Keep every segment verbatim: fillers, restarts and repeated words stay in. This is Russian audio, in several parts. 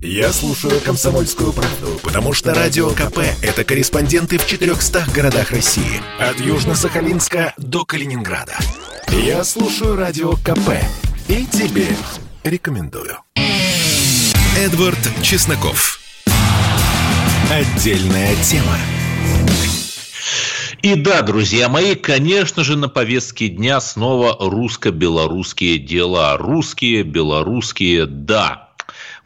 Я слушаю «Комсомольскую правду», потому что Радио КП – это корреспонденты в четырехстах городах России. От Южно-Сахалинска до Калининграда. Я слушаю Радио КП и тебе рекомендую. Эдвард Чесноков. Отдельная тема. И да, друзья мои, конечно же, на повестке дня снова русско-белорусские дела. Русские, белорусские, да.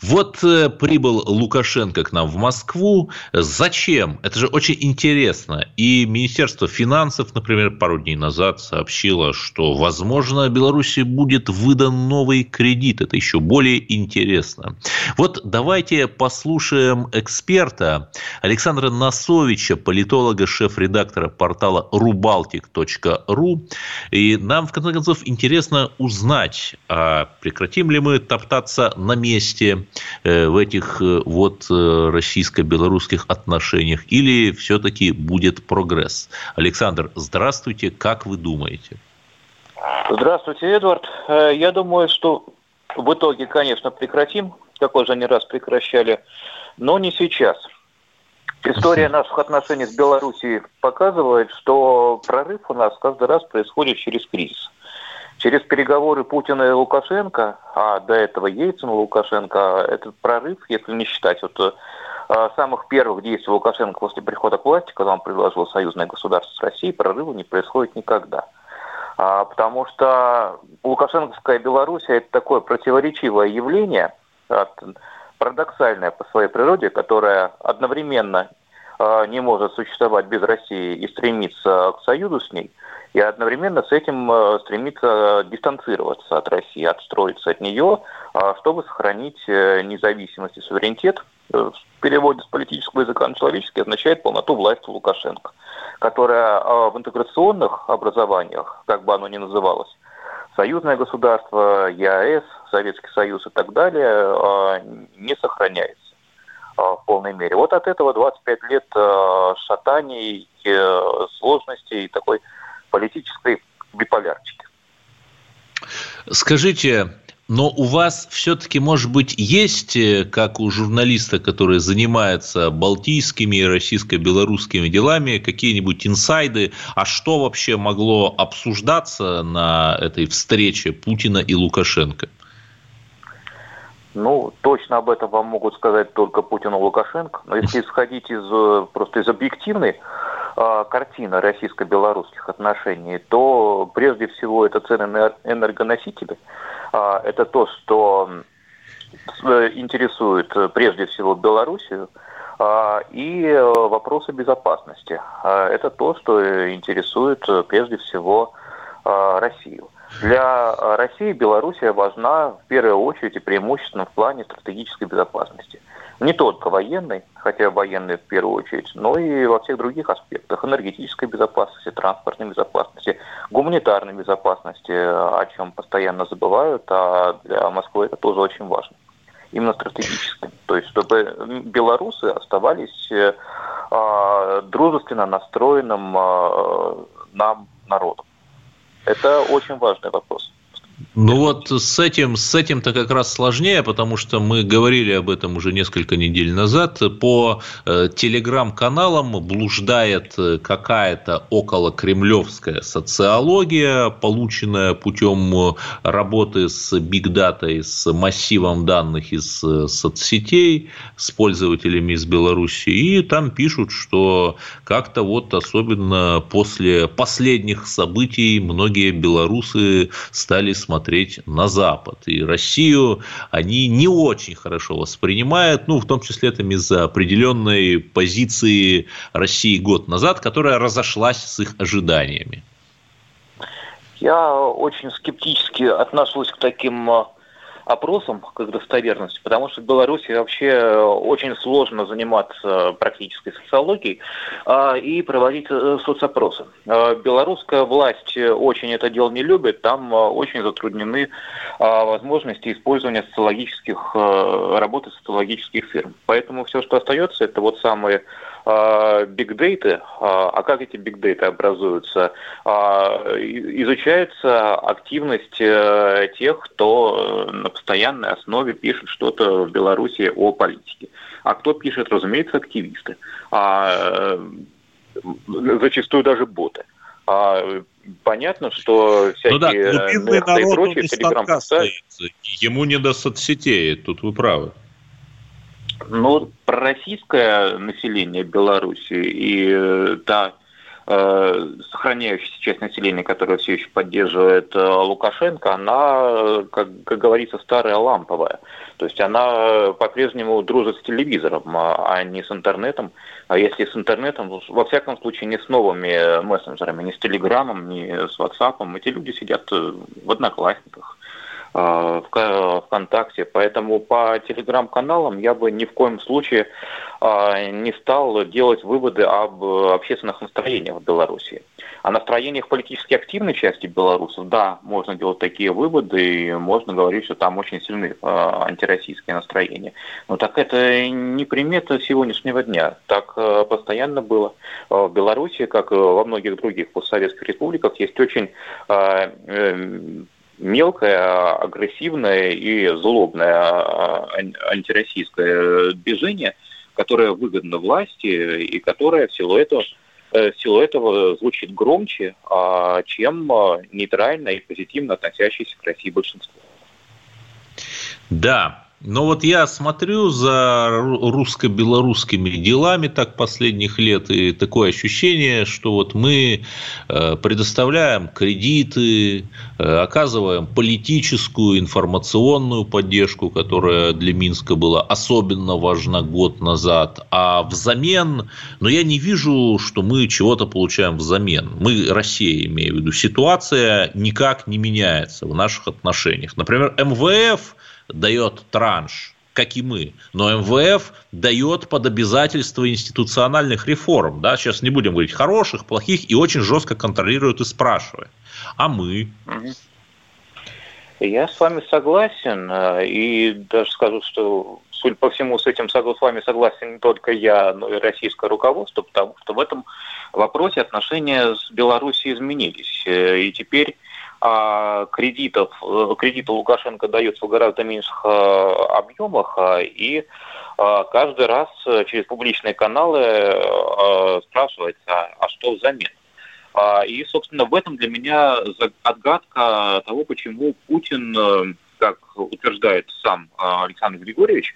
Вот прибыл Лукашенко к нам в Москву. Зачем? Это же очень интересно. И Министерство финансов, например, пару дней назад сообщило, что, возможно, Беларуси будет выдан новый кредит. Это еще более интересно. Вот давайте послушаем эксперта Александра Носовича, политолога, шеф-редактора портала рубалтик точка ру. И нам, в конце концов, интересно узнать, а прекратим ли мы топтаться на месте в этих вот российско-белорусских отношениях, или все-таки будет прогресс? Александр, здравствуйте. Как вы думаете? Здравствуйте, Эдвард. Я думаю, что в итоге, конечно, прекратим, как уже не раз прекращали, но не сейчас. История наших отношений с Белоруссией показывает, что прорыв у нас каждый раз происходит через кризис. Через переговоры Путина и Лукашенко, а до этого Ельцина и Лукашенко, этот прорыв, если не считать вот, самых первых действий Лукашенко после прихода к власти, когда он предложил союзное государство с Россией, прорыва не происходит никогда. А, потому что лукашенковская Белоруссия – это такое противоречивое явление, парадоксальное по своей природе, которое одновременно а, не может существовать без России и стремиться к союзу с ней, и одновременно с этим стремится дистанцироваться от России, отстроиться от нее, чтобы сохранить независимость и суверенитет. В переводе с политического языка на человеческий означает полноту власти Лукашенко, которая в интеграционных образованиях, как бы оно ни называлось, союзное государство, ЕАЭС, Советский Союз и так далее, не сохраняется в полной мере. Вот от этого двадцать пять лет шатаний, сложностей и такой политической биполярчики. Скажите, но у вас все-таки, может быть, есть, как у журналиста, который занимается балтийскими и российско-белорусскими делами, какие-нибудь инсайды, а что вообще могло обсуждаться на этой встрече Путина и Лукашенко? Ну, точно об этом вам могут сказать только Путин и Лукашенко. Но если исходить из просто из объективной э, картины российско-белорусских отношений, то прежде всего это цены на энергоносители. Э, это то, что интересует прежде всего Белоруссию. Э, и вопросы безопасности. Э, это то, что интересует прежде всего э, Россию. Для России Белоруссия важна в первую очередь и преимущественно в плане стратегической безопасности. Не только военной, хотя военной в первую очередь, но и во всех других аспектах. Энергетической безопасности, транспортной безопасности, гуманитарной безопасности, о чем постоянно забывают, а для Москвы это тоже очень важно. Именно стратегически. То есть, чтобы белорусы оставались э, дружественно настроенным э, нам народом. Это очень важный вопрос. Ну вот с этим, с этим-то как раз сложнее, потому что мы говорили об этом уже несколько недель назад. По телеграм-каналам блуждает какая-то околокремлевская социология, полученная путем работы с бигдатой, с массивом данных из соцсетей, с пользователями из Беларуси. И там пишут, что как-то вот особенно после последних событий многие белорусы стали смотреть смотреть на Запад. И Россию они не очень хорошо воспринимают, ну, в том числе там, из-за определенной позиции России год назад, которая разошлась с их ожиданиями. Я очень скептически отношусь к таким опросам, к их достоверности, потому что в Беларуси вообще очень сложно заниматься практической социологией и проводить соцопросы. Белорусская власть очень это дело не любит, там очень затруднены возможности использования социологических работы социологических фирм. Поэтому все, что остается, это вот самые бигдейты, а как эти бигдейты образуются? Изучается активность тех, кто на постоянной основе пишет что-то в Беларуси о политике. А кто пишет, разумеется, активисты. А зачастую даже боты. А понятно, что всякие ну да, нехты и прочие телеграм-каналы. Ему не до соцсетей, тут вы правы. Но российское население Беларуси и та э, сохраняющаяся часть населения, которая все еще поддерживает э, Лукашенко, она, как, как говорится, старая ламповая. То есть она по-прежнему дружит с телевизором, а не с интернетом. А если с интернетом, во всяком случае, не с новыми мессенджерами, не с телеграмом, не с ватсапом. Эти люди сидят в Одноклассниках, в ВКонтакте, поэтому по телеграм-каналам я бы ни в коем случае не стал делать выводы об общественных настроениях в Беларуси. О настроениях политически активной части белорусов, да, можно делать такие выводы, и можно говорить, что там очень сильны антироссийские настроения. Но так это не примета сегодняшнего дня. Так постоянно было. В Беларуси, как во многих других постсоветских республиках, есть очень мелкое, агрессивное и злобное антироссийское движение, которое выгодно власти и которое в силу этого, в силу этого звучит громче, чем нейтрально и позитивно относящееся к России большинство. Да, но вот я смотрю за русско-белорусскими делами так последних лет, и такое ощущение, что вот мы предоставляем кредиты, оказываем политическую, информационную поддержку, которая для Минска была особенно важна год назад, а взамен, но я не вижу, что мы чего-то получаем взамен. Мы, Россия, имею в виду, ситуация никак не меняется в наших отношениях. Например, эм вэ эф дает транш, как и мы, но эм вэ эф дает под обязательство институциональных реформ. Да? Сейчас не будем говорить хороших, плохих, и очень жестко контролирует и спрашивает. А мы? Я с вами согласен, и даже скажу, что, судя по всему, с этим с вами согласен не только я, но и российское руководство, потому что в этом вопросе отношения с Беларусью изменились, и теперь а кредитов, кредиты Лукашенко даются в гораздо меньших объемах, и каждый раз через публичные каналы спрашивается, а что взамен. И, собственно, в этом для меня отгадка того, почему Путин, как утверждает сам Александр Григорьевич,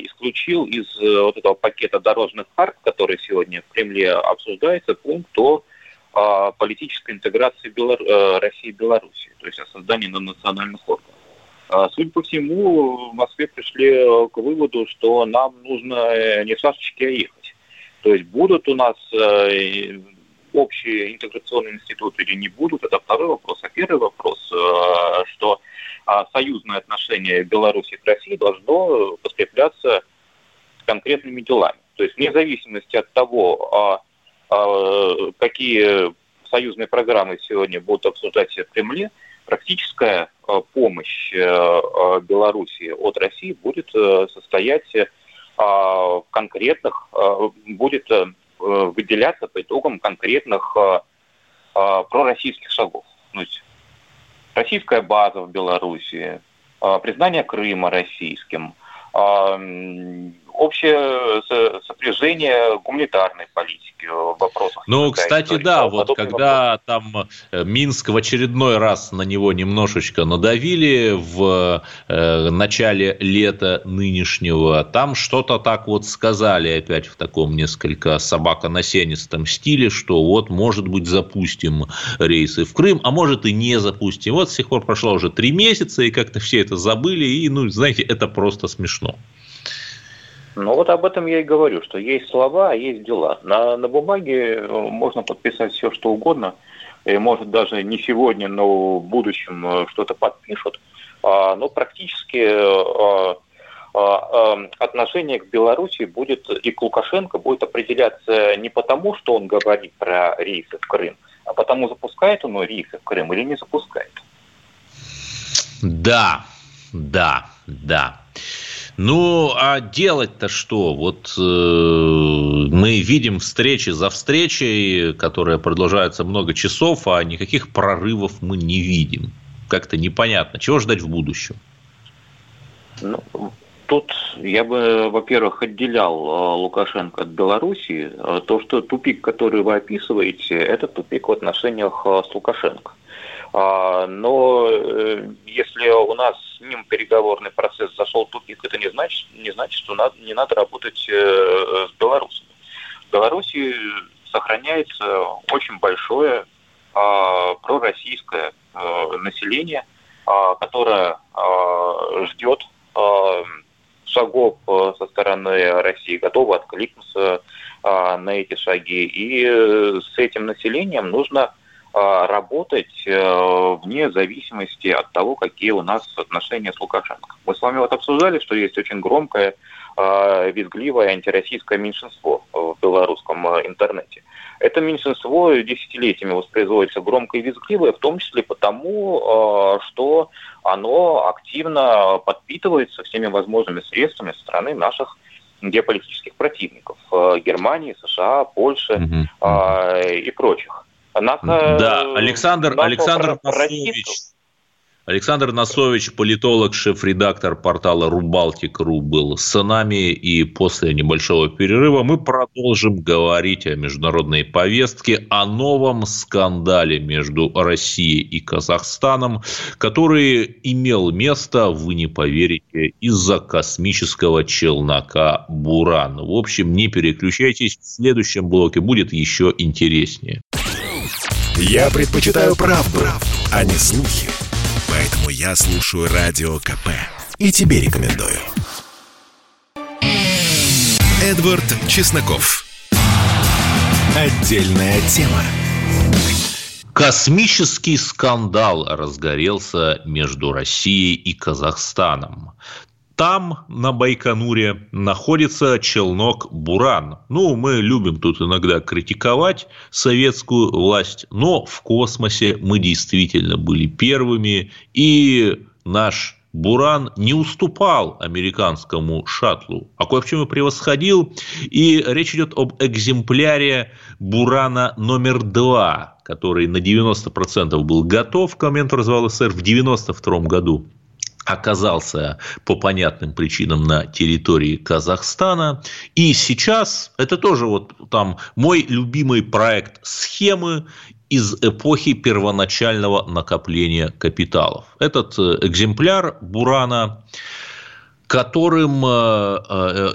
исключил из вот этого пакета дорожных карт, который сегодня в Кремле обсуждается, пункт о политической интеграции Белор... России и Беларуси, то есть о создании национальных органов. Судя по всему, в Москве пришли к выводу, что нам нужно не шашечки, а ехать. То есть будут у нас общие интеграционные институты или не будут, это второй вопрос. А первый вопрос, что союзное отношение Беларуси к России должно подкрепляться конкретными делами. То есть вне зависимости от того, какие союзные программы сегодня будут обсуждать в Кремле, практическая помощь Беларуси от России будет состоять в конкретных, будет выделяться по итогам конкретных пророссийских шагов. То есть российская база в Беларуси, признание Крыма российским, общее сопряжение гуманитарной политики в вопросах. Ну, кстати, истории, да, вот когда вопрос. Там Минск в очередной раз на него немножечко надавили в э, начале лета нынешнего, там что-то так вот сказали опять в таком несколько собаконосенистом стиле, что вот, может быть, запустим рейсы в Крым, а может и не запустим. Вот с тех пор прошло уже три месяца, и как-то все это забыли, и, ну, знаете, это просто смешно. Ну вот об этом я и говорю, что есть слова, а есть дела. На, на бумаге можно подписать все, что угодно, и может даже не сегодня, но в будущем что-то подпишут, а, но практически а, а, отношение к Беларуси будет и к Лукашенко будет определяться не потому, что он говорит про рейсы в Крым, а потому, запускает он рейсы в Крым или не запускает. Да, да, да. Ну, а делать-то что? Вот э, мы видим встречи за встречей, которые продолжаются много часов, а никаких прорывов мы не видим. Как-то непонятно. Чего ждать в будущем? Ну, тут я бы, во-первых, отделял Лукашенко от Беларуси. То, что тупик, который вы описываете, это тупик в отношениях с Лукашенко. Но если у нас с ним переговорный процесс зашел в тупик, это не значит, не значит, что надо, не надо работать с белорусами. В Беларуси сохраняется очень большое пророссийское население, которое ждет шагов со стороны России, готово откликнуться на эти шаги. И с этим населением нужно работать вне зависимости от того, какие у нас отношения с Лукашенко. Мы с вами вот обсуждали, что есть очень громкое, визгливое антироссийское меньшинство в белорусском интернете. Это меньшинство десятилетиями воспроизводится громко и визгливое, в том числе потому, что оно активно подпитывается всеми возможными средствами со стороны наших геополитических противников – Германии, США, Польши mm-hmm. и прочих. Нас, да, Александр, Александр Носович, Александр Носович, политолог, шеф-редактор портала рубалтик точка ру был с нами, и после небольшого перерыва мы продолжим говорить о международной повестке, о новом скандале между Россией и Казахстаном, который имел место, вы не поверите, из-за космического челнока «Буран». В общем, не переключайтесь, в следующем блоке будет еще интереснее. Я предпочитаю правду, правду, а не слухи. Поэтому я слушаю Радио КП. И тебе рекомендую. Эдвард Чесноков. Отдельная тема. Космический скандал разгорелся между Россией и Казахстаном. Там, на Байконуре, находится челнок «Буран». Ну, мы любим тут иногда критиковать советскую власть, но в космосе мы действительно были первыми, и наш «Буран» не уступал американскому шаттлу, а кое в чем и превосходил. И речь идет об экземпляре «Бурана» номер два, который на девяносто процентов был готов к моменту развала СССР в девяносто втором году. Оказался по понятным причинам на территории Казахстана. И сейчас это тоже вот там мой любимый проект «Схемы» из эпохи первоначального накопления капиталов. Этот экземпляр «Бурана», которым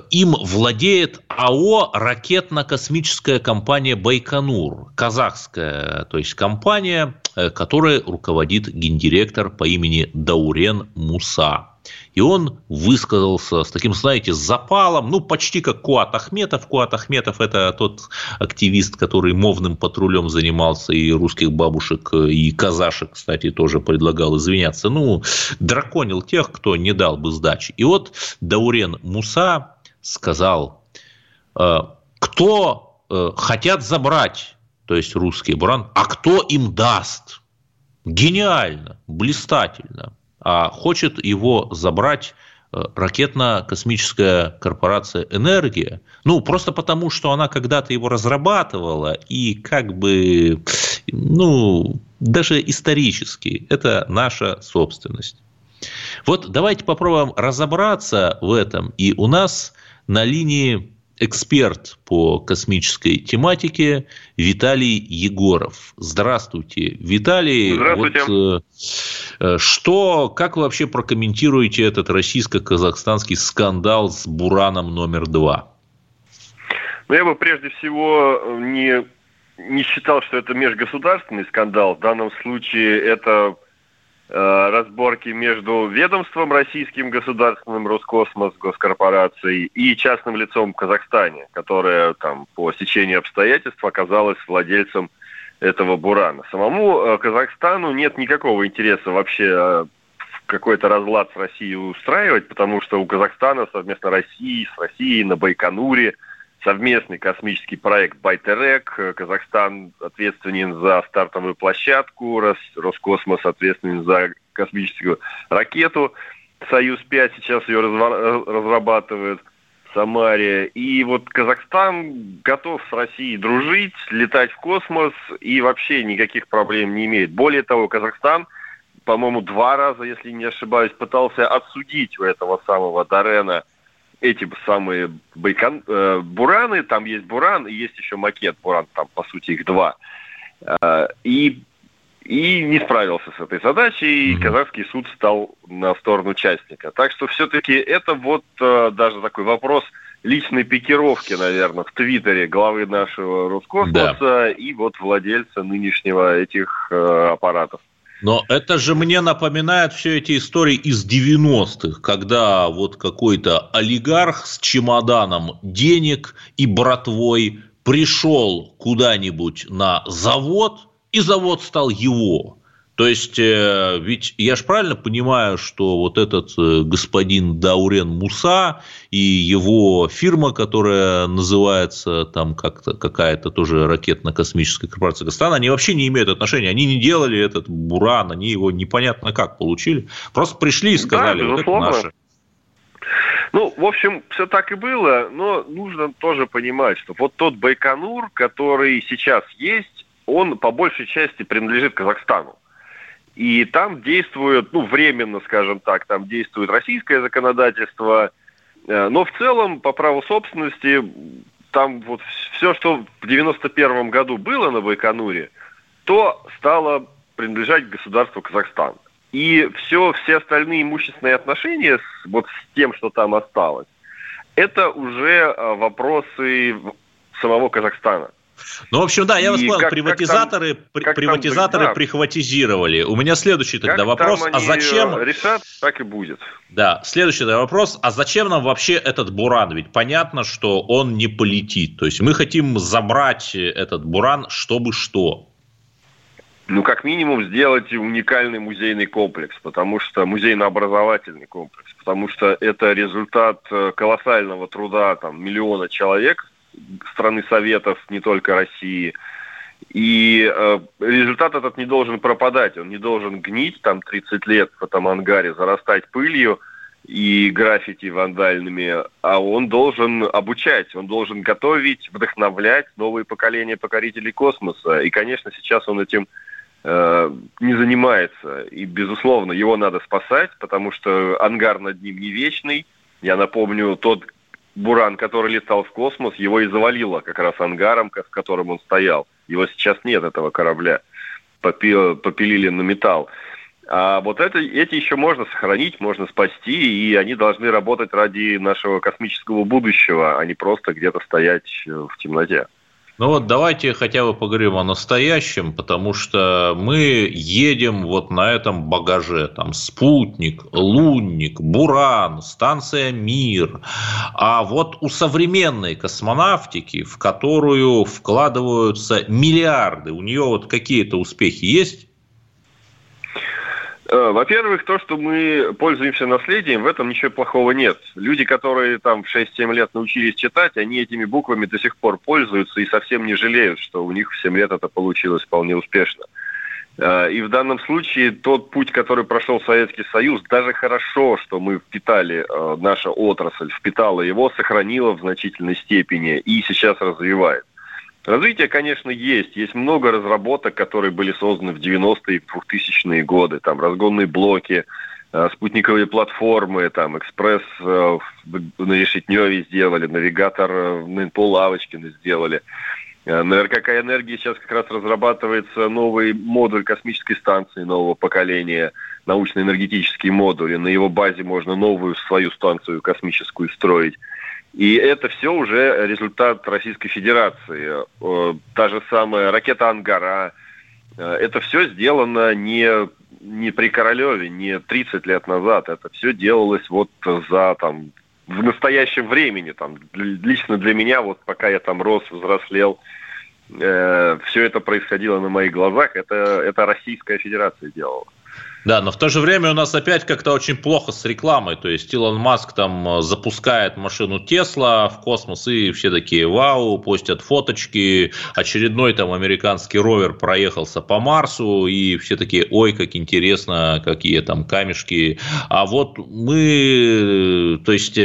им владеет АО «Ракетно-космическая компания Байконур», казахская, то есть компания, которой руководит гендиректор по имени Даурен Муса. И он высказался с таким, знаете, запалом, ну, почти как Куат Ахметов. Куат Ахметов – это тот активист, который мовным патрулем занимался, и русских бабушек, и казашек, кстати, тоже предлагал извиняться. Ну, драконил тех, кто не дал бы сдачи. И вот Даурен Муса сказал, кто хотят забрать, то есть русский «Буран», а кто им даст? Гениально, блистательно. А хочет его забрать ракетно-космическая корпорация «Энергия». Ну, просто потому, что она когда-то его разрабатывала, и как бы, ну, даже исторически это наша собственность. Вот давайте попробуем разобраться в этом. И у нас на линии эксперт по космической тематике Виталий Егоров. Здравствуйте, Виталий. Здравствуйте. Вот, что, как вы вообще прокомментируете этот российско-казахстанский скандал с «Бураном» номер два? Ну, я бы прежде всего не, не считал, что это межгосударственный скандал. В данном случае это э, разборки между ведомством российским государственным, Роскосмос, госкорпорацией, и частным лицом в Казахстане, которое там по стечению обстоятельств оказалось владельцем этого «Бурана». Самому э, Казахстану нет никакого интереса вообще э, какой-то разлад с Россией устраивать, потому что у Казахстана совместно России, с Россией на Байконуре совместный космический проект «Байтерек». Казахстан ответственен за стартовую площадку, Роскосмос ответственен за космическую ракету. Союз пять сейчас ее разрабатывает в Самаре. И вот Казахстан готов с Россией дружить, летать в космос и вообще никаких проблем не имеет. Более того, Казахстан, по-моему, два раза, если не ошибаюсь, пытался отсудить у этого самого Даурена эти самые Байкон... Бураны. Там есть Буран и есть еще макет Буран. Там, по сути, их два. И... И не справился с этой задачей, и казахский суд стал на сторону частника. Так что все-таки это вот э, даже такой вопрос личной пикировки, наверное, в Твиттере главы нашего Роскосмоса, да, и вот владельца нынешнего этих э, аппаратов. Но это же мне напоминает все эти истории из девяностых, когда вот какой-то олигарх с чемоданом денег и братвой пришел куда-нибудь на завод, и завод стал его. То есть, э, ведь я же правильно понимаю, что вот этот э, господин Даурен Муса и его фирма, которая называется там как-то, какая-то тоже ракетно-космическая корпорация Казахстана, они вообще не имеют отношения, они не делали этот Буран, они его непонятно как получили, просто пришли и сказали, да, вот это наше. Ну, в общем, все так и было, но нужно тоже понимать, что вот тот Байконур, который сейчас есть, он по большей части принадлежит Казахстану. И там действует, ну, временно, скажем так, там действует российское законодательство, но в целом по праву собственности там вот все, что в девяносто первом году было на Байконуре, то стало принадлежать государству Казахстан. И все, все остальные имущественные отношения с, вот с тем, что там осталось, это уже вопросы самого Казахстана. Ну, в общем, да, я вас понял, как, приватизаторы, как там, приватизаторы там, да, прихватизировали. У меня следующий тогда как вопрос, а зачем... решат, так и будет. Да, следующий тогда вопрос, а зачем нам вообще этот Буран? Ведь понятно, что он не полетит. То есть мы хотим забрать этот Буран, чтобы что? Ну, как минимум, сделать уникальный музейный комплекс, потому что музейно-образовательный комплекс, потому что это результат колоссального труда там, миллиона человек, страны Советов, не только России. И э, результат этот не должен пропадать, он не должен гнить там тридцать лет в этом ангаре, зарастать пылью и граффити вандальными, а он должен обучать, он должен готовить, вдохновлять новые поколения покорителей космоса. И, конечно, сейчас он этим э, не занимается. И, безусловно, его надо спасать, потому что ангар над ним не вечный. Я напомню, тот Буран, который летал в космос, его и завалило как раз ангаром, в котором он стоял. Его сейчас нет, этого корабля. Попилили на металл. А вот это, эти еще можно сохранить, можно спасти, и они должны работать ради нашего космического будущего, а не просто где-то стоять в темноте. Ну вот давайте хотя бы поговорим о настоящем, потому что мы едем вот на этом багаже. Там спутник, лунник, Буран, станция Мир. А вот у современной космонавтики, в которую вкладываются миллиарды, у нее вот какие-то успехи есть? Во-первых, то, что мы пользуемся наследием, в этом ничего плохого нет. Люди, которые там в шесть-семь лет научились читать, они этими буквами до сих пор пользуются и совсем не жалеют, что у них в семь лет это получилось вполне успешно. И в данном случае тот путь, который прошел Советский Союз, даже хорошо, что мы впитали, наша отрасль впитала его, сохранила в значительной степени и сейчас развивает. Развитие, конечно, есть. Есть много разработок, которые были созданы в девяностые и двухтысячные годы. Там разгонные блоки, спутниковые платформы, там экспресс на Решетневе сделали, навигатор по Лавочкину сделали. На РКК «Энергии» сейчас как раз разрабатывается новый модуль космической станции нового поколения, научно-энергетический модуль. На его базе можно новую свою станцию космическую строить. И это все уже результат Российской Федерации. Та же самая ракета «Ангара». Это все сделано не, не при Королеве, не тридцать лет назад. Это все делалось вот за, там, в настоящем времени. Там, лично для меня, вот пока я там рос, взрослел, э, все это происходило на моих глазах. Это, это Российская Федерация делала. Да, но в то же время у нас опять как-то очень плохо с рекламой. То есть Илон Маск там запускает машину Тесла в космос, и все такие вау, постят фоточки. Очередной там американский ровер проехался по Марсу, и все такие ой, как интересно, какие там камешки. А вот мы, то есть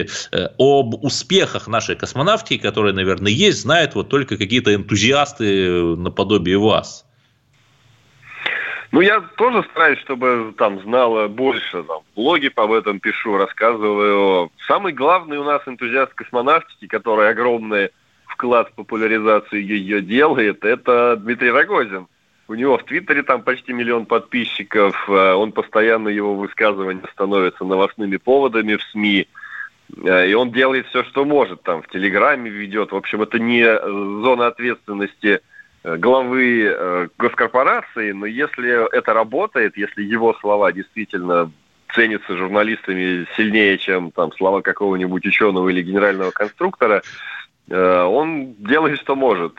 об успехах нашей космонавтики, которые, наверное, есть, знают вот только какие-то энтузиасты наподобие вас. Ну, я тоже стараюсь, чтобы там знала больше. Там, блоги об этом пишу, рассказываю. Самый главный у нас энтузиаст космонавтики, который огромный вклад в популяризацию ее делает, это Дмитрий Рогозин. У него в Твиттере там почти миллион подписчиков. Он постоянно, его высказывания становятся новостными поводами в СМИ. И он делает все, что может. Там в Телеграме ведет. В общем, это не зона ответственности главы госкорпорации, но если это работает, если его слова действительно ценятся журналистами сильнее, чем там слова какого-нибудь ученого или генерального конструктора, он делает, что может.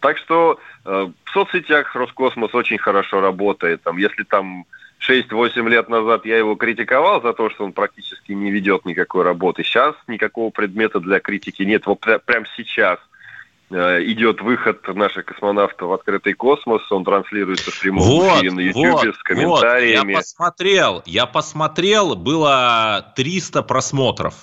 Так что в соцсетях Роскосмос очень хорошо работает. Там, если там шесть-восемь лет назад я его критиковал за то, что он практически не ведет никакой работы, сейчас никакого предмета для критики нет. Вот прямо сейчас идет выход наших космонавтов в открытый космос, он транслируется в прямом вот, эфире на Ютубе вот, с комментариями. Вот. Я посмотрел, я посмотрел, было триста просмотров.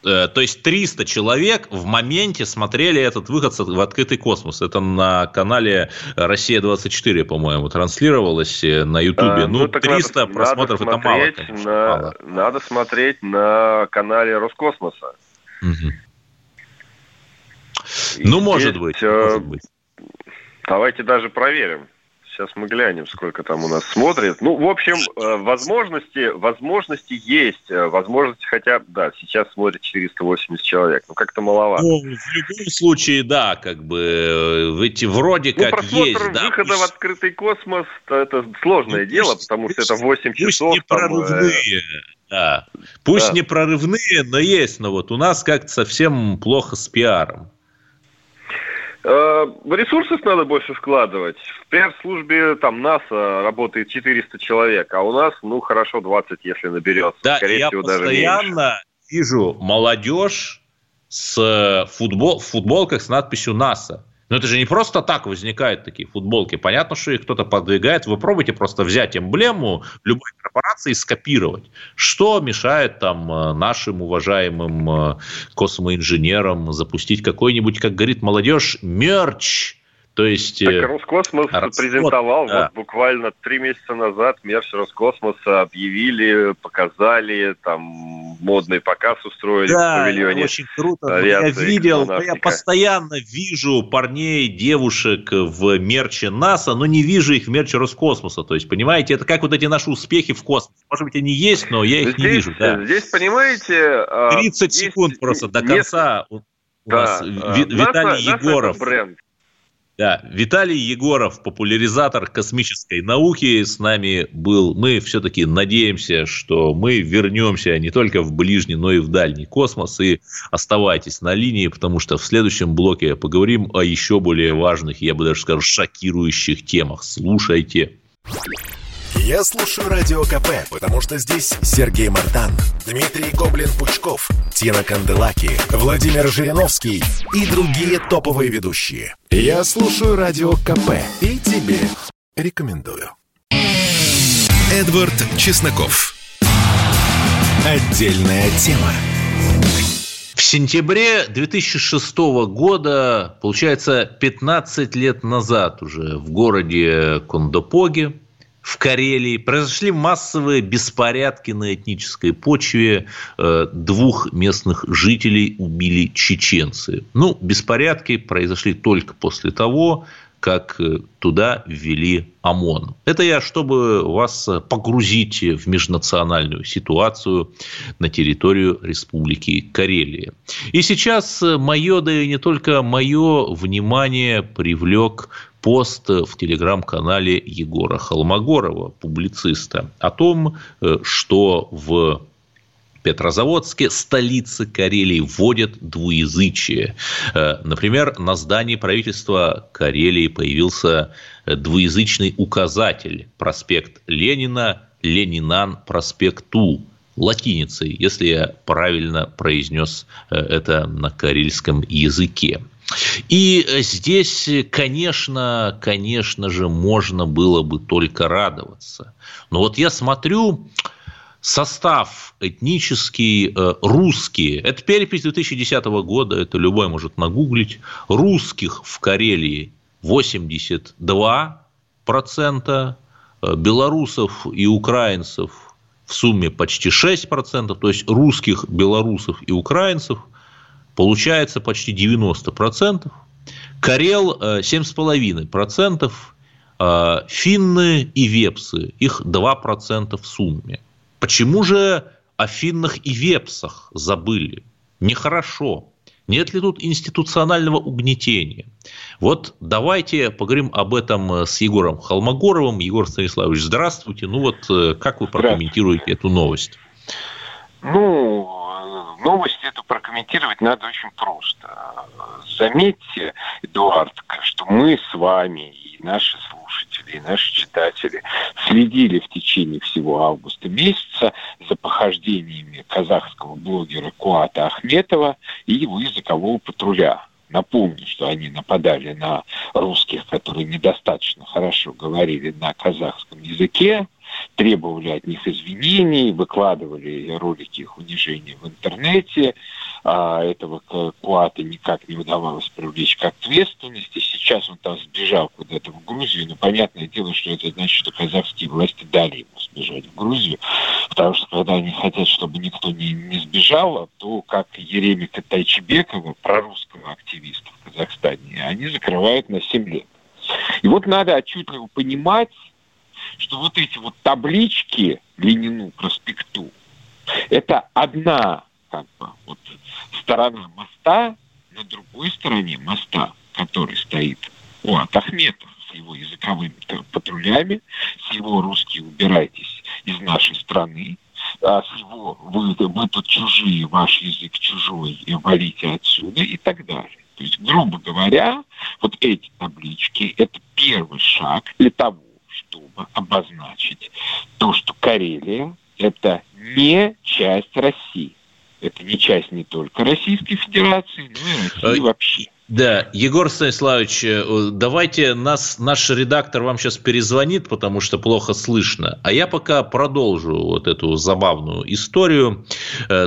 То есть триста человек в моменте смотрели этот выход в открытый космос. Это на канале «Россия-двадцать четыре», по-моему, транслировалось на Ютубе. А, ну, ну триста надо, просмотров надо это мало, конечно, на, мало. Надо смотреть на канале Роскосмоса. Угу. И ну, здесь, может быть, может быть. Давайте даже проверим. Сейчас мы глянем, сколько там у нас смотрит. Ну, в общем, возможности, возможности есть. Возможности хотя бы, да, сейчас смотрит четыреста восемьдесят человек. Ну, как-то маловато. Ну, в любом случае, да, как бы, эти вроде ну, как есть. Ну, просмотр выхода да, в открытый космос, это сложное ну, дело, пусть, потому что это восемь часов. Пусть непрорывные, да. Пусть да. непрорывные, но есть. Но вот у нас как-то совсем плохо с пиаром. В ресурсов надо больше вкладывать. В пиар-службе там НАСА работает четыреста человек, а у нас, ну, хорошо, двадцать, если наберется. Да, скорее я всего, постоянно даже вижу молодежь с футбол, в футболках с надписью НАСА. Но это же не просто так возникают такие футболки. Понятно, что их кто-то подвигает. Вы пробуйте просто взять эмблему любой корпорации и скопировать. Что мешает там нашим уважаемым космоинженерам запустить какой-нибудь, как говорит молодежь, мерч? То есть так Роскосмос Роскосмос, презентовал да. вот буквально три месяца назад мерч Роскосмоса объявили, показали, там модный показ устроили да, в павильоне. Да, очень круто. Я видел, я постоянно вижу парней, девушек в мерче НАСА, но не вижу их в мерче Роскосмоса. То есть, понимаете, это как вот эти наши успехи в космосе. Может быть, они есть, но я их здесь, не вижу. Да. Здесь, понимаете... тридцать здесь секунд просто до конца нет, у нас да, Ви- Виталий НАСА, Егоров. НАСА Да, Виталий Егоров, популяризатор космической науки, с нами был. Мы все-таки надеемся, что мы вернемся не только в ближний, но и в дальний космос. И оставайтесь на линии, потому что в следующем блоке поговорим о еще более важных, я бы даже скажу, шокирующих темах. Слушайте. Я слушаю Радио КП, потому что здесь Сергей Мартан, Дмитрий Гоблин-Пучков, Тина Канделаки, Владимир Жириновский и другие топовые ведущие. Я слушаю Радио КП и тебе рекомендую. Эдвард Чесноков. Отдельная тема. В сентябре две тысячи шестого года, получается, пятнадцать лет назад уже, в городе Кондопоги, в Карелии произошли массовые беспорядки на этнической почве. Двух местных жителей убили чеченцы. Ну, беспорядки произошли только после того, как туда ввели ОМОН. Это я, чтобы вас погрузить в межнациональную ситуацию на территорию Республики Карелия. И сейчас мое, да и не только мое, внимание привлек пост в телеграм-канале Егора Холмогорова, публициста, о том, что в Петрозаводске, столице Карелии, вводят двуязычие. Например, на здании правительства Карелии появился двуязычный указатель: проспект Ленина, Ленинан проспекту латиницей, если я правильно произнес это на карельском языке. И здесь, конечно, конечно же, можно было бы только радоваться. Но вот я смотрю состав этнический русские. Это перепись две тысячи десятого года, это любой может нагуглить. Русских в Карелии восемьдесят два процента, белорусов и украинцев в сумме почти шесть процентов, то есть русских, белорусов и украинцев получается почти девяносто процентов, карел семь целых пять десятых процента, финны и вепсы, их два процента в сумме. Почему же о финнах и вепсах забыли? Нехорошо. Нет ли тут институционального угнетения? Вот давайте поговорим об этом с Егором Холмогоровым. Егор Станиславович, здравствуйте. Ну вот как вы прокомментируете эту новость? Ну, новость эту прокомментировать надо очень просто. Заметьте, Эдуард, что мы с вами, и наши слушатели, и наши читатели следили в течение всего августа месяца за похождениями казахского блогера Куата Ахметова и его языкового патруля. Напомню, что они нападали на русских, которые недостаточно хорошо говорили на казахском языке, требовали от них извинений, выкладывали ролики их унижения в интернете. А этого Куата никак не удавалось привлечь к ответственности. Сейчас он там сбежал куда-то в Грузию. Но понятное дело, что это значит, что казахские власти дали ему сбежать в Грузию. Потому что когда они хотят, чтобы никто не, не сбежал, то как Еремика Тайчебекова, прорусского активиста в Казахстане, они закрывают на семь лет. И вот надо отчетливо понимать, что вот эти вот таблички Ленину проспекту, это одна как бы, вот, сторона моста, на другой стороне моста, который стоит Куат Ахметов с его языковыми патрулями, с его «русские, убирайтесь из нашей страны», а с его «вы, вы тут чужие, ваш язык чужой, валите отсюда» и так далее. То есть, грубо говоря, вот эти таблички – это первый шаг для того, чтобы обозначить то, что Карелия – это не часть России. Это не часть не только Российской Федерации, но и России вообще. Да, Егор Станиславович, давайте нас, наш редактор вам сейчас перезвонит, потому что плохо слышно. А я пока продолжу вот эту забавную историю.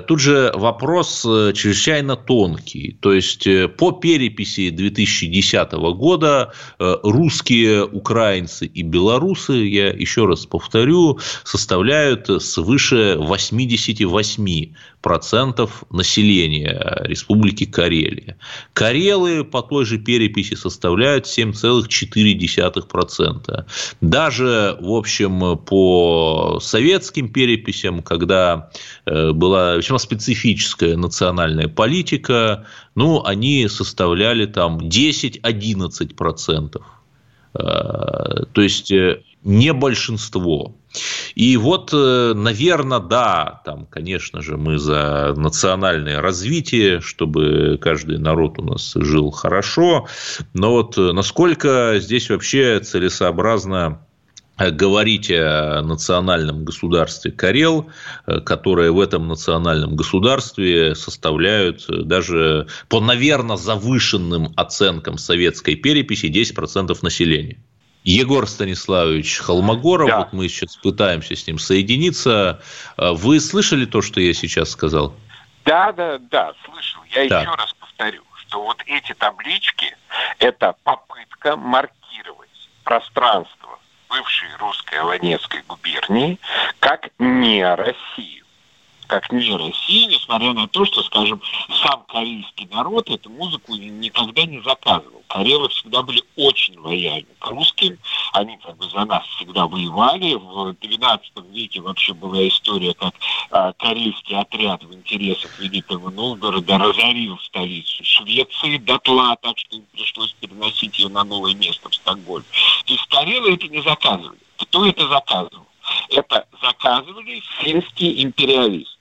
Тут же вопрос чрезвычайно тонкий. То есть, по переписи две тысячи десятого года русские, украинцы и белорусы, я еще раз повторю, составляют свыше восемьдесят восемь процентов населения Республики Карелия. Карелы по той же переписи составляют семь целых четыре десятых процента. Даже, в общем, по советским переписям, когда была весьма специфическая национальная политика, ну, они составляли там десять-одиннадцать процентов. То есть, не большинство. И вот, наверное, да, там, конечно же, мы за национальное развитие, чтобы каждый народ у нас жил хорошо, но вот насколько здесь вообще целесообразно говорить о национальном государстве Карел, которые в этом национальном государстве составляют даже по, наверное, завышенным оценкам советской переписи десять процентов населения. Егор Станиславович Холмогоров, да. Вот мы сейчас пытаемся с ним соединиться. Вы слышали то, что я сейчас сказал? Да, да, да, слышал. Я да. еще раз повторю, что вот эти таблички – это попытка маркировать пространство бывшей русской Оланецкой губернии как не Россию. Как не России, несмотря на то, что, скажем, сам корейский народ эту музыку никогда не заказывал. Карелы всегда были очень лояльны к русским, они как бы за нас всегда воевали. В двенадцатом веке вообще была история, как а, корейский отряд в интересах Великого Новгорода разорил столицу Швеции дотла, так что им пришлось переносить ее на новое место в Стокгольм. То есть карелы это не заказывали. Кто это заказывал? Это заказывали финские империалисты.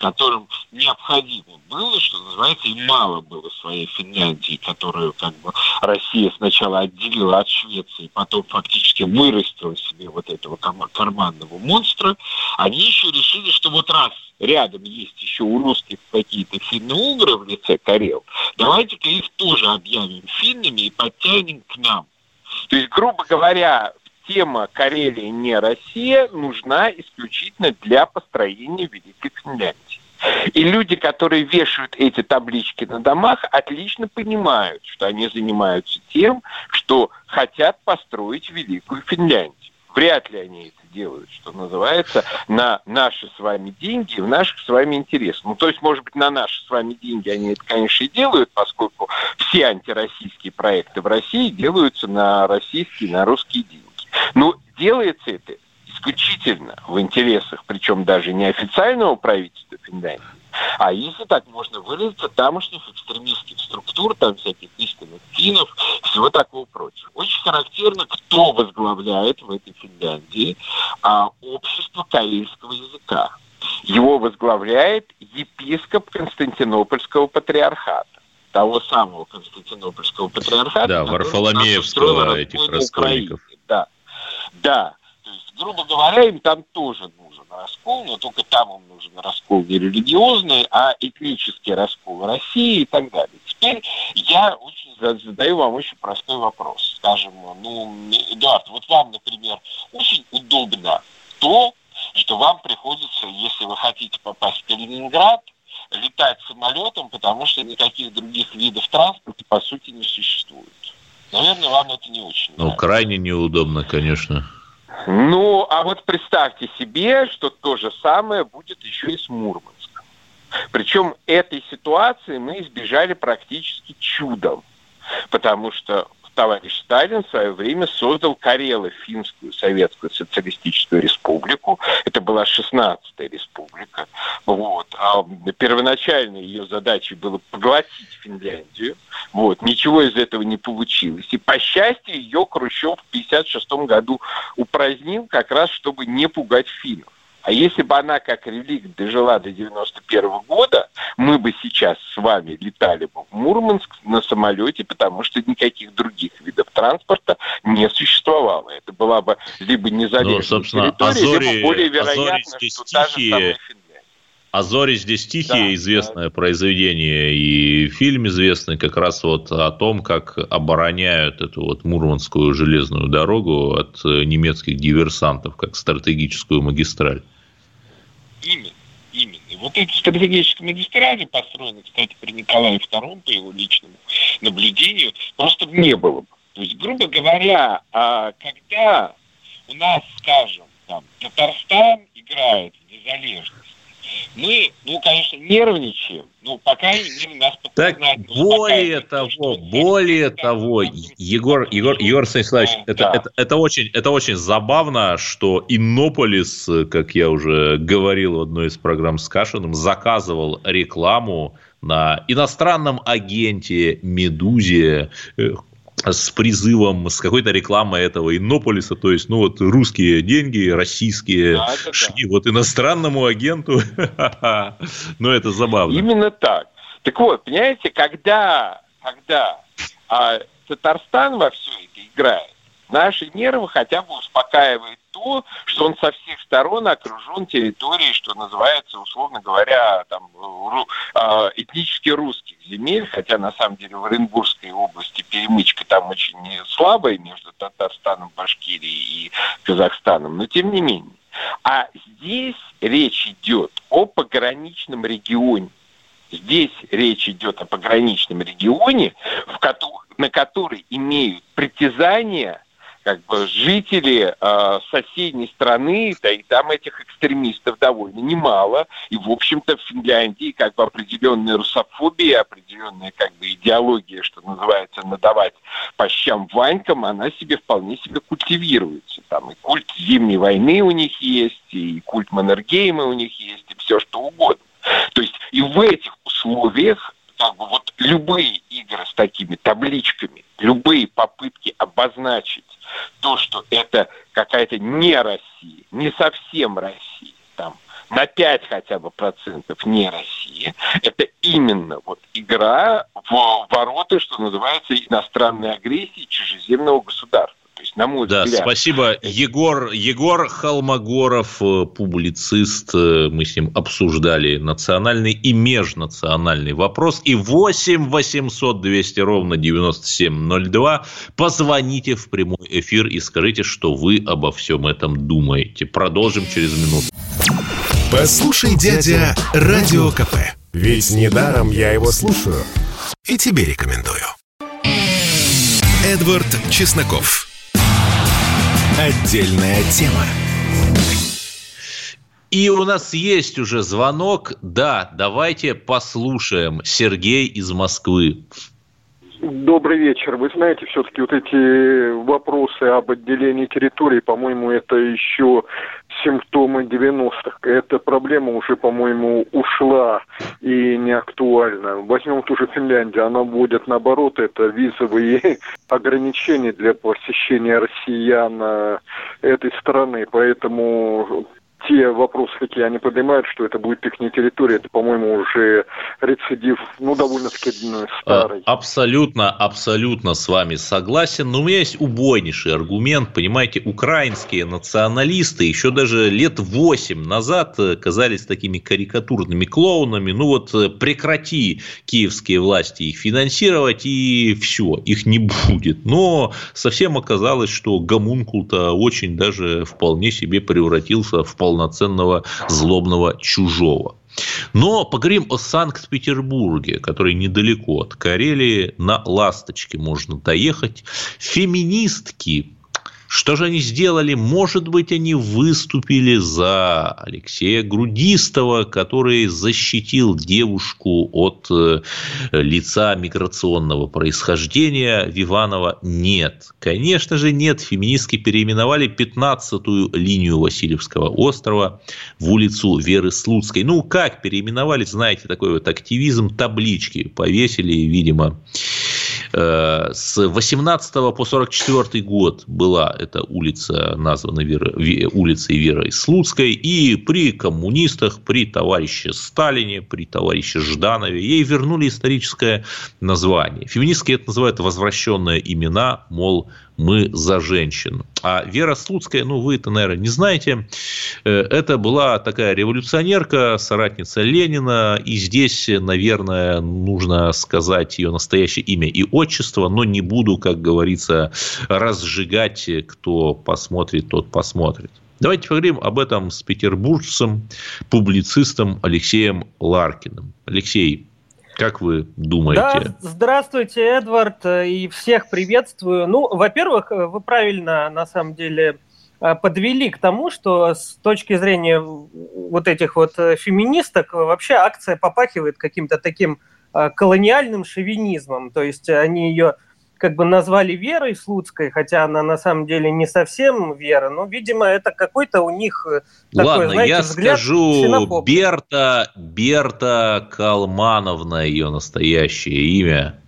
которым необходимо было, что называется, и мало было своей Финляндии, которую как бы Россия сначала отделила от Швеции, потом фактически вырастила себе вот этого карманного монстра, они еще решили, что вот раз рядом есть еще у русских какие-то финно-угры в лице карел, давайте-ка их тоже объявим финнами и подтянем к нам. То есть, грубо говоря, тема Карелии не Россия нужна исключительно для построения Великой Финляндии. И люди, которые вешают эти таблички на домах, отлично понимают, что они занимаются тем, что хотят построить Великую Финляндию. Вряд ли они это делают, что называется, на наши с вами деньги и в наших с вами интересах. Ну, то есть, может быть, на наши с вами деньги они это, конечно, и делают, поскольку все антироссийские проекты в России делаются на российские, на русские деньги. Но делается это исключительно в интересах, причем даже не официального правительства Финляндии, а если так можно выразиться, тамошних экстремистских структур, там всяких истинных финнов, всего такого прочего. Очень характерно, кто возглавляет в этой Финляндии а, общество карельского языка. Его возглавляет епископ Константинопольского патриархата. Того самого Константинопольского патриархата. Да, Варфоломеевского этих раскольников. Да. Да, то есть, грубо говоря, им там тоже нужен раскол, но только там им нужен раскол не религиозный, а этнический раскол России и так далее. Теперь я очень задаю вам очень простой вопрос. Скажем, ну, Эдуард, вот вам, например, очень удобно то, что вам приходится, если вы хотите попасть в Калининград, летать самолетом, потому что никаких других видов транспорта, по сути, не существует. Наверное, вам это не очень нравится. Ну, крайне неудобно, конечно. Ну, а вот представьте себе, что то же самое будет еще и с Мурманском. Причем этой ситуации мы избежали практически чудом. Потому что товарищ Сталин в свое время создал Карело-Финскую Советскую Социалистическую Республику. Это была шестнадцатая республика. Вот. А первоначальной ее задачей было поглотить Финляндию. Вот. Ничего из этого не получилось. И, по счастью, ее Хрущев в пятьдесят шестом году упразднил, как раз чтобы не пугать финнов. А если бы она, как реликт, дожила до девяносто первого года, мы бы сейчас с вами летали бы в Мурманск на самолете, потому что никаких других видов транспорта не существовало. Это была бы либо независимая ну, территория, Азори, либо более вероятно, что та же самая Финляндия. «Азори здесь тихие», да, известное да. произведение, и фильм известный как раз вот о том, как обороняют эту вот Мурманскую железную дорогу от немецких диверсантов, как стратегическую магистраль. Именно, именно. И вот эти стратегические магистрали, построенные, кстати, при Николае втором, по его личному наблюдению, просто не было бы. То есть, грубо говоря, когда у нас, скажем, там, Татарстан играет в незалежность, мы, ну, конечно, нервничаем, но, по крайней мере, нас подпознать. Более того, более того, Егор, Егор, Егор Станиславович, да, это, да. Это, это, очень, это очень забавно, что Иннополис, как я уже говорил в одной из программ с Кашиным, заказывал рекламу на иностранном агенте «Медузе», с призывом, с какой-то рекламой этого Иннополиса, то есть, ну, вот русские деньги, российские, да, шли да. вот иностранному агенту, но это забавно. Именно так. Так вот, понимаете, когда, когда а, Татарстан во все это играет, наши нервы хотя бы успокаивают то, что он со всех сторон окружен территорией, что называется, условно говоря, там, этнически русских земель, хотя на самом деле в Оренбургской области перемычка там очень слабая между Татарстаном, Башкирией и Казахстаном, но тем не менее. А здесь речь идет о пограничном регионе. Здесь речь идет о пограничном регионе, в который, на который имеют притязание как бы жители э, соседней страны, да и там этих экстремистов довольно немало, и, в общем-то, в Финляндии как бы определенная русофобия, определенная как бы идеология, что называется, надавать по щам ванькам, она себе вполне себе культивируется. Там и культ Зимней войны у них есть, и культ Маннергейма у них есть, и все что угодно. То есть и в этих условиях как бы вот любые игры с такими табличками, любые попытки обозначить то, что это какая-то не Россия, не совсем Россия, там, на пять хотя бы процентов не Россия. Это именно вот игра в ворота, что называется, иностранной агрессии чужеземного государства. То есть, на мой да, взгляд... спасибо. Егор, Егор Холмогоров, публицист. Мы с ним обсуждали национальный и межнациональный вопрос. И восемь восемьсот двести ровно девяносто семь ноль два. Позвоните в прямой эфир и скажите, что вы обо всем этом думаете. Продолжим через минуту. Послушай, дядя, Радио КП. Ведь недаром я его слушаю. И тебе рекомендую. Эдвард Чесноков. Отдельная тема. И у нас есть уже звонок. Да, давайте послушаем. Сергей из Москвы. Добрый вечер. Вы знаете, все-таки вот эти вопросы об отделении территории, по-моему, это еще симптомы девяностых. Эта проблема уже, по-моему, ушла и не актуальна. Возьмем ту же Финляндию. Она вводит, наоборот, это визовые ограничения для посещения россиян этой страны. Поэтому... те вопросы, какие они поднимают, что это будет их не территория, это, по-моему, уже рецидив, ну, довольно-таки старый. Абсолютно, абсолютно с вами согласен. Но у меня есть убойнейший аргумент. Понимаете, украинские националисты еще даже лет восемь назад казались такими карикатурными клоунами. Ну, вот прекрати киевские власти их финансировать, и все, их не будет. Но совсем оказалось, что гомункул-то очень даже вполне себе превратился в полноценного злобного чужого. Но поговорим о Санкт-Петербурге, который недалеко от Карелии, на ласточке можно доехать. Феминистки, что же они сделали? Может быть, они выступили за Алексея Грудистова, который защитил девушку от лица миграционного происхождения. Виванова нет. Конечно же, нет. Феминистки переименовали пятнадцатую линию Васильевского острова в улицу Веры Слуцкой. Ну, как переименовали, знаете, такой вот активизм. Таблички повесили, видимо. С восемнадцатого по сорок четвёртый год была эта улица названа Вера, улицей Веры Слуцкой, и при коммунистах, при товарище Сталине, при товарище Жданове ей вернули историческое название. Феминистки это называют возвращенные имена, мол, мы за женщин. А Вера Слуцкая, ну, вы это, наверное, не знаете, это была такая революционерка, соратница Ленина, и здесь, наверное, нужно сказать ее настоящее имя и отчество, но не буду, как говорится, разжигать, кто посмотрит, тот посмотрит. Давайте поговорим об этом с петербуржцем, публицистом Алексеем Ларкиным. Алексей, как вы думаете? Да, здравствуйте, Эдвард, и всех приветствую. Ну, во-первых, вы правильно, на самом деле, подвели к тому, что с точки зрения вот этих вот феминисток вообще акция попахивает каким-то таким колониальным шовинизмом. То есть они ее как бы назвали Верой Слуцкой, хотя она на самом деле не совсем Вера, но, видимо, это какой-то у них такой, ладно, знаете, я взгляд скажу, ксенофоб. Берта, Берта Калмановна, ее настоящее имя.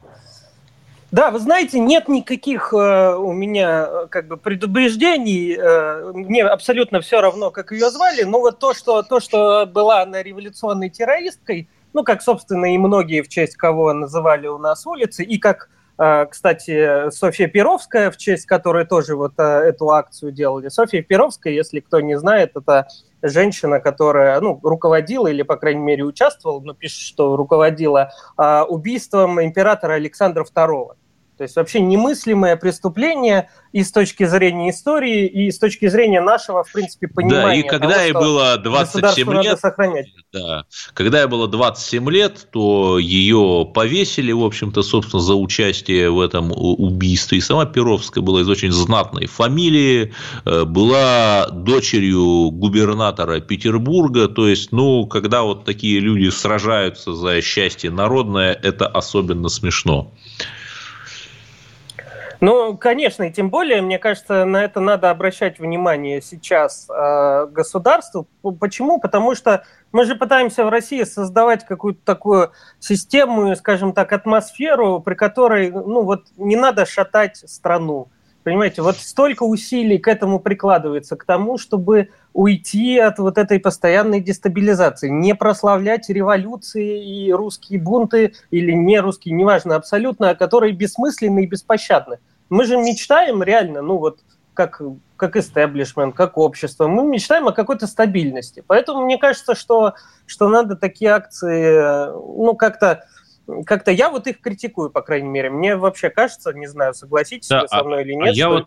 Да, вы знаете, нет никаких э, у меня как бы предубеждений, э, мне абсолютно все равно, как ее звали, но вот то, что, то, что была она революционной террористкой, ну, как, собственно, и многие, в честь кого называли у нас улицы, и как... Кстати, Софья Перовская, в честь которой тоже вот эту акцию делали. Софья Перовская, если кто не знает, это женщина, которая, ну, руководила или, по крайней мере, участвовала, но пишет, что руководила убийством императора Александра второго. То есть вообще немыслимое преступление и с точки зрения истории, и с точки зрения нашего, в принципе, понимания. Да, и когда того, ей было двадцать семь лет, да, когда ей было двадцать семь лет, то ее повесили, в общем-то, собственно, за участие в этом убийстве. И сама Перовская была из очень знатной фамилии, была дочерью губернатора Петербурга. То есть, ну, когда вот такие люди сражаются за счастье народное, это особенно смешно. Ну, конечно, и тем более, мне кажется, на это надо обращать внимание сейчас э, государству. Почему? Потому что мы же пытаемся в России создавать какую-то такую систему, скажем так, атмосферу, при которой, ну, вот не надо шатать страну, Понимаете, вот столько усилий к этому прикладывается, к тому, чтобы уйти от вот этой постоянной дестабилизации, не прославлять революции и русские бунты или не русские, неважно абсолютно, которые бессмысленны и беспощадны. Мы же мечтаем реально, ну вот как, как истеблишмент, как общество, мы мечтаем о какой-то стабильности. Поэтому мне кажется, что, что надо такие акции, ну как-то... Как-то я вот их критикую, по крайней мере. Мне вообще кажется, не знаю, согласитесь да, вы со мной а, или нет. А я, вот,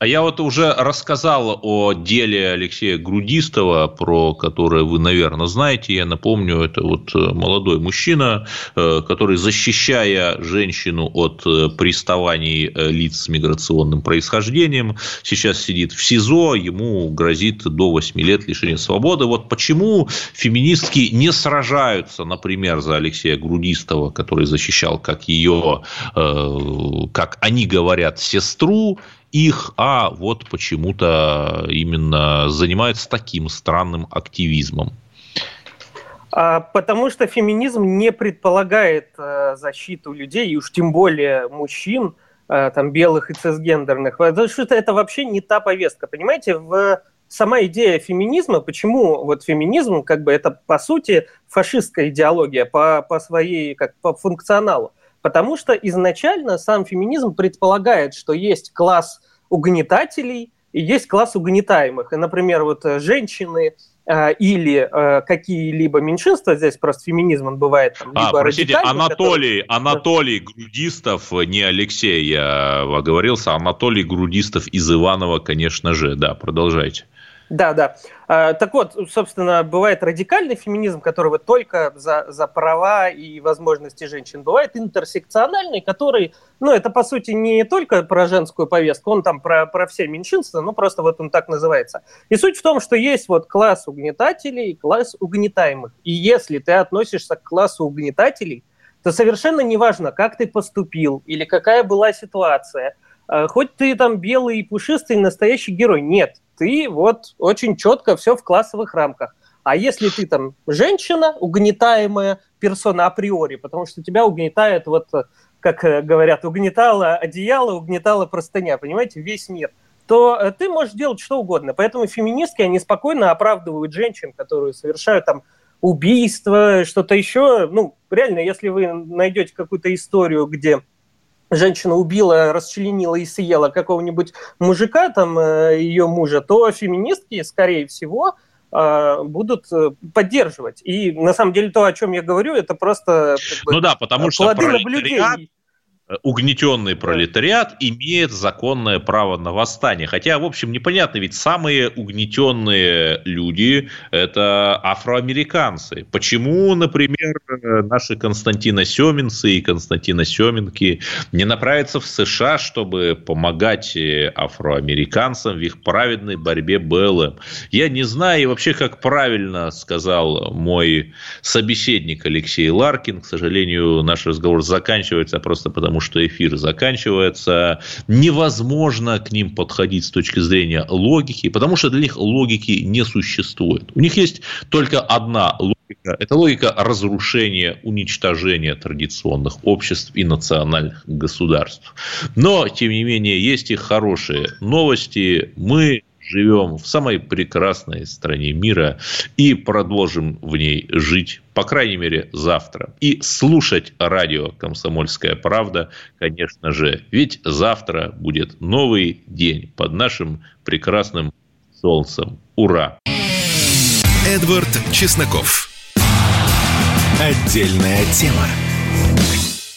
а я вот уже рассказал о деле Алексея Грудистова, про которое вы, наверное, знаете. Я напомню, это вот молодой мужчина, который, защищая женщину от приставаний лиц с миграционным происхождением, сейчас сидит в СИЗО, ему грозит до восьми лет лишения свободы. Вот почему феминистки не сражаются, например, за Алексея Грудистова, который защищал, как ее, как они говорят, сестру, их, а вот почему-то именно занимаются таким странным активизмом. Потому что феминизм не предполагает защиту людей, и уж тем более мужчин, там, белых и цисгендерных. Потому что это вообще не та повестка. Понимаете, в... сама идея феминизма, почему вот феминизм, как бы это по сути фашистская идеология по, по своей, как по функционалу. Потому что изначально сам феминизм предполагает, что есть класс угнетателей и есть класс угнетаемых. И, например, вот женщины э, или э, какие-либо меньшинства, здесь просто феминизм он бывает... Там, а, либо простите, Анатолий, который... Анатолий Грудистов, не Алексей, я оговорился, Анатолий Грудистов из Иванова, конечно же, да, продолжайте. Да, да. Так вот, собственно, бывает радикальный феминизм, который вот только за, за права и возможности женщин. Бывает интерсекциональный, который, ну, это, по сути, не только про женскую повестку, он там про, про все меньшинства, ну, просто вот он так называется. И суть в том, что есть вот класс угнетателей и класс угнетаемых. И если ты относишься к классу угнетателей, то совершенно неважно, как ты поступил или какая была ситуация. Хоть ты там белый и пушистый, настоящий герой, нет. Ты вот очень четко все в классовых рамках. А если ты там женщина, угнетаемая персона априори, потому что тебя угнетает, вот как говорят, угнетало одеяло, угнетало простыня, понимаете, весь мир, то ты можешь делать что угодно. Поэтому феминистки, они спокойно оправдывают женщин, которые совершают там убийства, что-то еще. Ну, реально, если вы найдете какую-то историю, где... женщина убила, расчленила и съела какого-нибудь мужика, там, ее мужа, то феминистки, скорее всего, будут поддерживать. И, на самом деле, то, о чем я говорю, это просто как бы, ну да, потому что плоды наблюдений. Угнетенный пролетариат имеет законное право на восстание. Хотя, в общем, непонятно, ведь самые угнетенные люди – это афроамериканцы. Почему, например, наши константиносеминцы и константиносеминки не направятся в США, чтобы помогать афроамериканцам в их праведной борьбе БЛМ? Я не знаю, и вообще, как правильно сказал мой собеседник Алексей Ларкин, к сожалению, наш разговор заканчивается просто потому, что эфир заканчивается, невозможно к ним подходить с точки зрения логики, потому что для них логики не существует. У них есть только одна логика. Это логика разрушения, уничтожения традиционных обществ и национальных государств. Но, тем не менее, есть и хорошие новости. Мы живем в самой прекрасной стране мира и продолжим в ней жить, по крайней мере, завтра. И слушать радио «Комсомольская правда», конечно же, ведь завтра будет новый день под нашим прекрасным солнцем. Ура! Эдвард Чесноков. Отдельная тема.